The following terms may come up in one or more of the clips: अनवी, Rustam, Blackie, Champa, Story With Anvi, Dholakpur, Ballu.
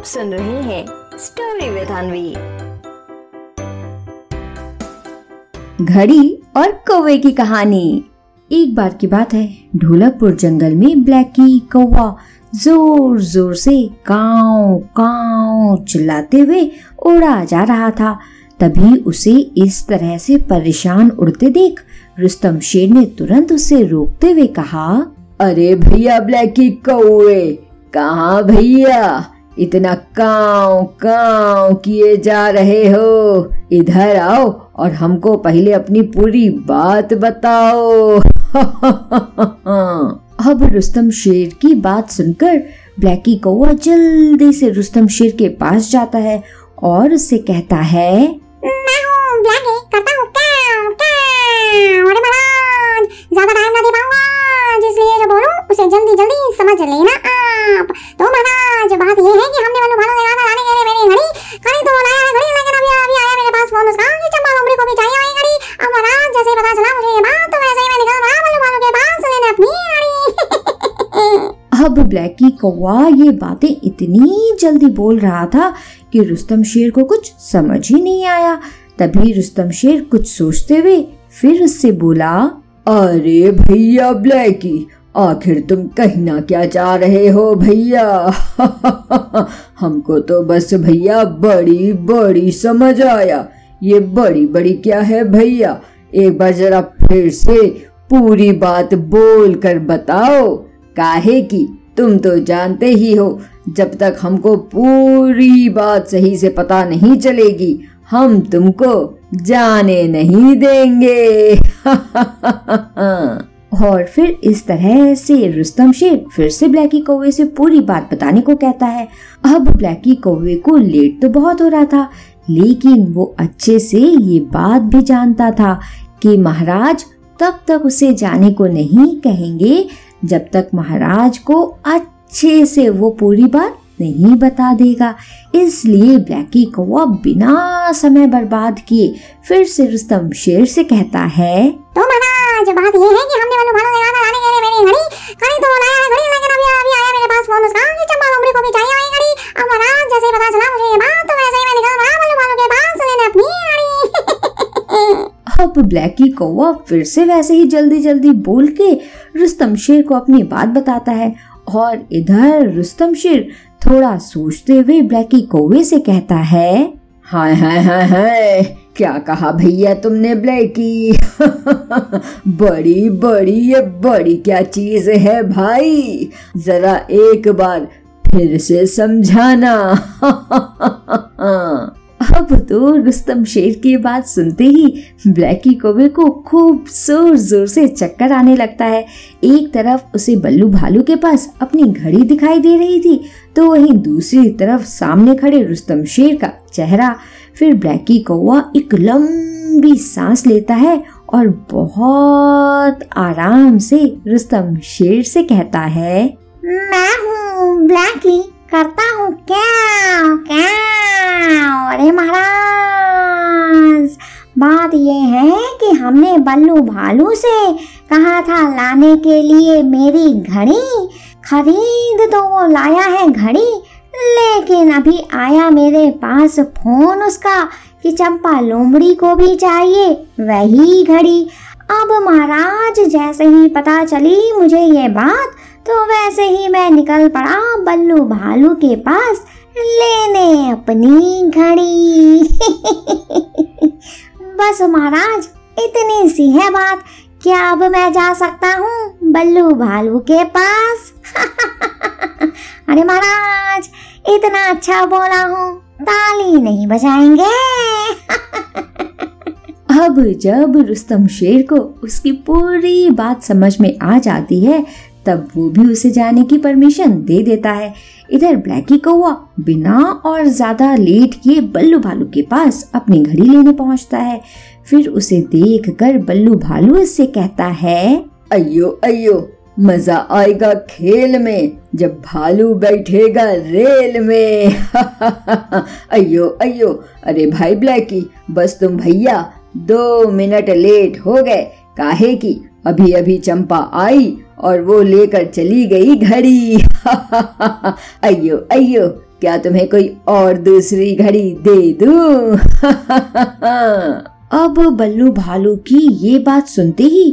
आप सुन रहे हैं स्टोरी विद अनवी। घड़ी और कौवे की कहानी। एक बार की बात है, ढोलकपुर जंगल में ब्लैकी कौवा जोर जोर से कांव कांव चिल्लाते हुए उड़ा जा रहा था। तभी उसे इस तरह से परेशान उड़ते देख रुस्तम शेर ने तुरंत उसे रोकते हुए कहा, अरे भैया ब्लैकी कौवे, कहाँ भैया इतना कांव कांव किए जा रहे हो, इधर आओ और हमको पहले अपनी पूरी बात बताओ। अब रुस्तम शेर की बात सुनकर ब्लैकी कौवा जल्दी से रुस्तम शेर के पास जाता है और उससे कहता है, मैं हूँ ब्लैकी, करता हूँ कांव कांव, अरे महाराज ज्यादा टाइम ना दे पाऊंगा, इसलिए जो बोलूं उसे जल्दी जल्दी समझ लेना आप। तो महाराज बात ये है कि हमने बल्लू भालू के यहाँ आने के लिए मेरी घड़ी घड़ी तो लाया है घड़ी, लेकिन अभी अभी आया मेरे पास फोन उसका कि चंपा लोमड़ी को भी चाहिए वही घड़ी। अब महाराज जैसे ही पता चला मुझे ये बात, तो वैसे ही मैं निकल रहा बल्लू भालू के पास लेने अपनी घड़ी। अब ब्लैकी कौवा ये बातें इतनी जल्दी बोल रहा था कि रुस्तम शेर को कुछ समझ ही नहीं आया। तभी रुस्तम शेर कुछ सोचते हुए फिर उससे बोला, अरे भैया ब्लैकी, आखिर तुम कहना क्या चाह रहे हो भैया। हमको तो बस भैया बड़ी बड़ी समझ आया। ये बड़ी बड़ी क्या है भैया, एक बार जरा फिर से पूरी बात बोल कर बताओ। काहे की तुम तो जानते ही हो, जब तक हमको पूरी बात सही से पता नहीं चलेगी हम तुमको जाने नहीं देंगे। और फिर इस तरह से रुस्तम शेर फिर से ब्लैकी कौवे से पूरी बात बताने को कहता है। अब ब्लैकी कौवे को लेट तो बहुत हो रहा था, लेकिन वो अच्छे से ये बात भी जानता था कि महाराज तब तक उसे जाने को नहीं कहेंगे जब तक महाराज को अच्छे से वो पूरी बात नहीं बता देगा। इसलिए ब्लैकी कौवा बिना समय बर्बाद किए फिर से रुस्तम शेर से कहता है, तो महाराज बात ये है कि हमने बल्लू भालू के यहाँ आने के लिए मेरी घड़ी तो लाया है घड़ी, लेकिन अभी अभी आया मेरे पास फोन उसका कि चंपा लोमड़ी को भी चाहिए वही घड़ी। अब महाराज जैसे ही पता चला मुझे ये बात, तो वैसे ही मैं निकल रहा बल्लू भालू के पास लेने अपनी घड़ी। अब ब्लैकी कौवा फिर से वैसे ही जल्दी जल्दी बोल के रुस्तम शेर को अपनी बात बताता है। और इधर रुस्तम शेर थोड़ा सोचते हुए ब्लैकी कौवे से कहता है, हाय हाय हाय हाय, क्या कहा भैया तुमने ब्लैकी। बड़ी बड़ी, ये बड़ी क्या चीज है भाई, जरा एक बार फिर से समझाना। अब तो रुस्तम शेर की बात सुनते ही ब्लैकी कौवे को खूब जोर जोर से चक्कर आने लगता है। एक तरफ उसे बल्लू भालू के पास अपनी घड़ी दिखाई दे रही थी, तो वहीं दूसरी तरफ सामने खड़े रुस्तम शेर का चेहरा। फिर ब्लैकी कौवा एक लंबी सांस लेता है और बहुत आराम से रुस्तम शेर से कहता है, मैं हूँ ब्लैकी, करता हूँ कांव कांव, अरे महाराज बात ये है कि हमने बल्लू भालू से कहा था लाने के लिए मेरी घड़ी, खरीद तो वो लाया है घड़ी, लेकिन अभी आया मेरे पास फोन उसका कि चंपा लोमड़ी को भी चाहिए वही घड़ी। अब महाराज जैसे ही पता चली मुझे ये बात, तो वैसे ही मैं निकल पड़ा बल्लू भालू के पास लेने अपनी घड़ी। बस महाराज इतनी सी है बात, क्या अब मैं जा सकता हूँ बल्लू भालू के पास। अरे महाराज इतना अच्छा बोला हूँ, ताली नहीं बजाएंगे। अब जब रुस्तम शेर को उसकी पूरी बात समझ में आ जाती है, तब वो भी उसे जाने की परमिशन दे देता है। इधर ब्लैकी कौवा बिना और ज्यादा लेट किए बल्लू भालू के पास अपनी घड़ी लेने पहुंचता है। फिर उसे देखकर बल्लू भालू इससे कहता है, अयो अयो, मजा आएगा खेल में जब भालू बैठेगा रेल में। अयो अयो, अरे भाई ब्लैकी, बस तुम भैया 2 मिनट लेट हो गए, काहे की अभी अभी चंपा आई और वो लेकर चली गई घड़ी। अयो अयो, क्या तुम्हें कोई और दूसरी घड़ी दे दूं? अब बल्लू भालू की ये बात सुनते ही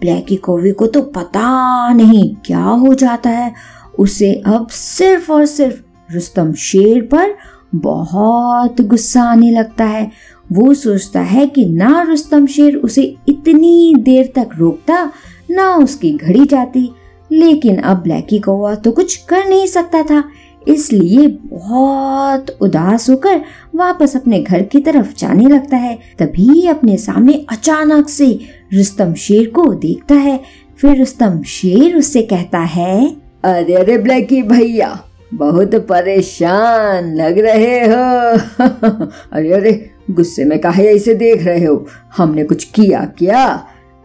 ब्लैकी कोवी को तो पता नहीं क्या हो जाता है। उसे अब सिर्फ और सिर्फ रुस्तम शेर पर बहुत गुस्सा आने लगता है। वो सोचता है कि ना रुस्तम शेर उसे इतनी देर तक रोकता, ना उसकी घड़ी जाती, लेकिन अब ब्लैकी कौवा तो कुछ कर नहीं सकता था, इसलिए बहुत उदास होकर वापस अपने घर की तरफ जाने लगता है। तभी अपने सामने अचानक से रुस्तम शेर को देखता है। फिर रुस्तम शेर उससे कहता है, अरे अरे ब्लैकी भैया, बहुत परेशान लग रहे हो। अरे अरे गुस्से में काहे ऐसे देख रहे हो, हमने कुछ किया क्या?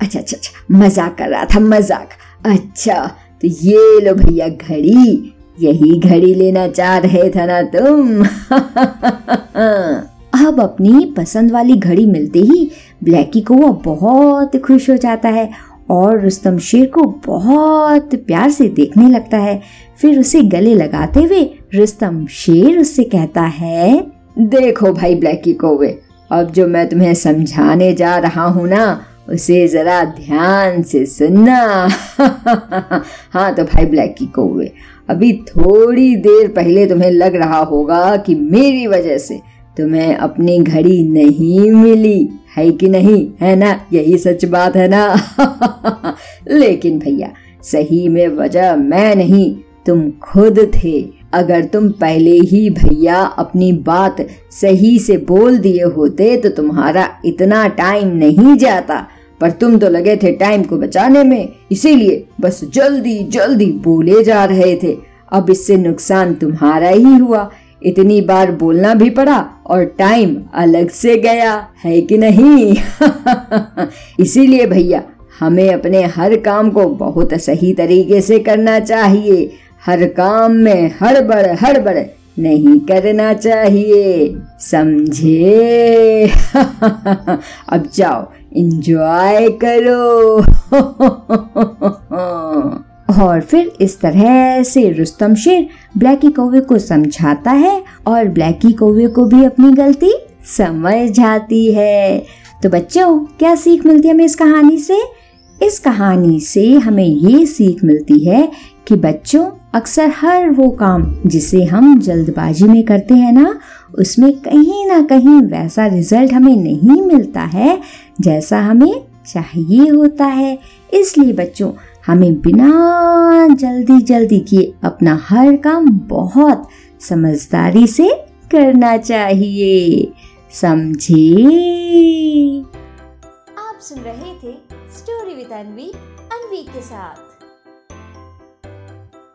अच्छा अच्छा अच्छा, मजाक कर रहा था, मजाक। अच्छा तो ये लो भैया घड़ी, यही घड़ी लेना चाह रहे था ना तुम? अब अपनी पसंद वाली घड़ी मिलते ही ब्लैकी को वो बहुत खुश हो जाता है और रुस्तम शेर को बहुत प्यार से देखने लगता है। फिर उसे गले लगाते हुए रुस्तम शेर उससे कहता है, देखो भाई ब्लैकी कौवे, अब जो मैं तुम्हें समझाने जा रहा हूँ ना, उसे जरा ध्यान से सुनना। हाँ तो भाई ब्लैकी कौवे, अभी थोड़ी देर पहले तुम्हें लग रहा होगा कि मेरी वजह से तुम्हें अपनी घड़ी नहीं मिली है कि नहीं, है ना? यही सच बात है ना? लेकिन भैया सही में वजह मैं नहीं, तुम खुद थे। अगर तुम पहले ही भैया अपनी बात सही से बोल दिए होते तो तुम्हारा इतना टाइम नहीं जाता, पर तुम तो लगे थे टाइम को बचाने में, इसीलिए बस जल्दी जल्दी बोले जा रहे थे। अब इससे नुकसान तुम्हारा ही हुआ, इतनी बार बोलना भी पड़ा और टाइम अलग से गया, है कि नहीं? इसीलिए भैया हमें अपने हर काम को बहुत सही तरीके से करना चाहिए, हर काम में हड़बड़ नहीं करना चाहिए, समझे? अब जाओ एंजॉय करो। और फिर इस तरह से रुस्तम शेर ब्लैकी कौवे को समझाता है और ब्लैकी कौवे को भी अपनी गलती समझ आती है। तो बच्चों, क्या सीख मिलती है हमें इस कहानी से? इस कहानी से हमें ये सीख मिलती है कि बच्चों, अक्सर हर वो काम जिसे हम जल्दबाजी में करते हैं ना, उसमें कहीं ना कहीं वैसा रिजल्ट हमें नहीं मिलता है जैसा हमें चाहिए होता है। इसलिए बच्चों, हमें बिना जल्दी जल्दी किए अपना हर काम बहुत समझदारी से करना चाहिए, समझे? आप सुन रहे थे स्टोरी विद अनवी, अनवी के साथ।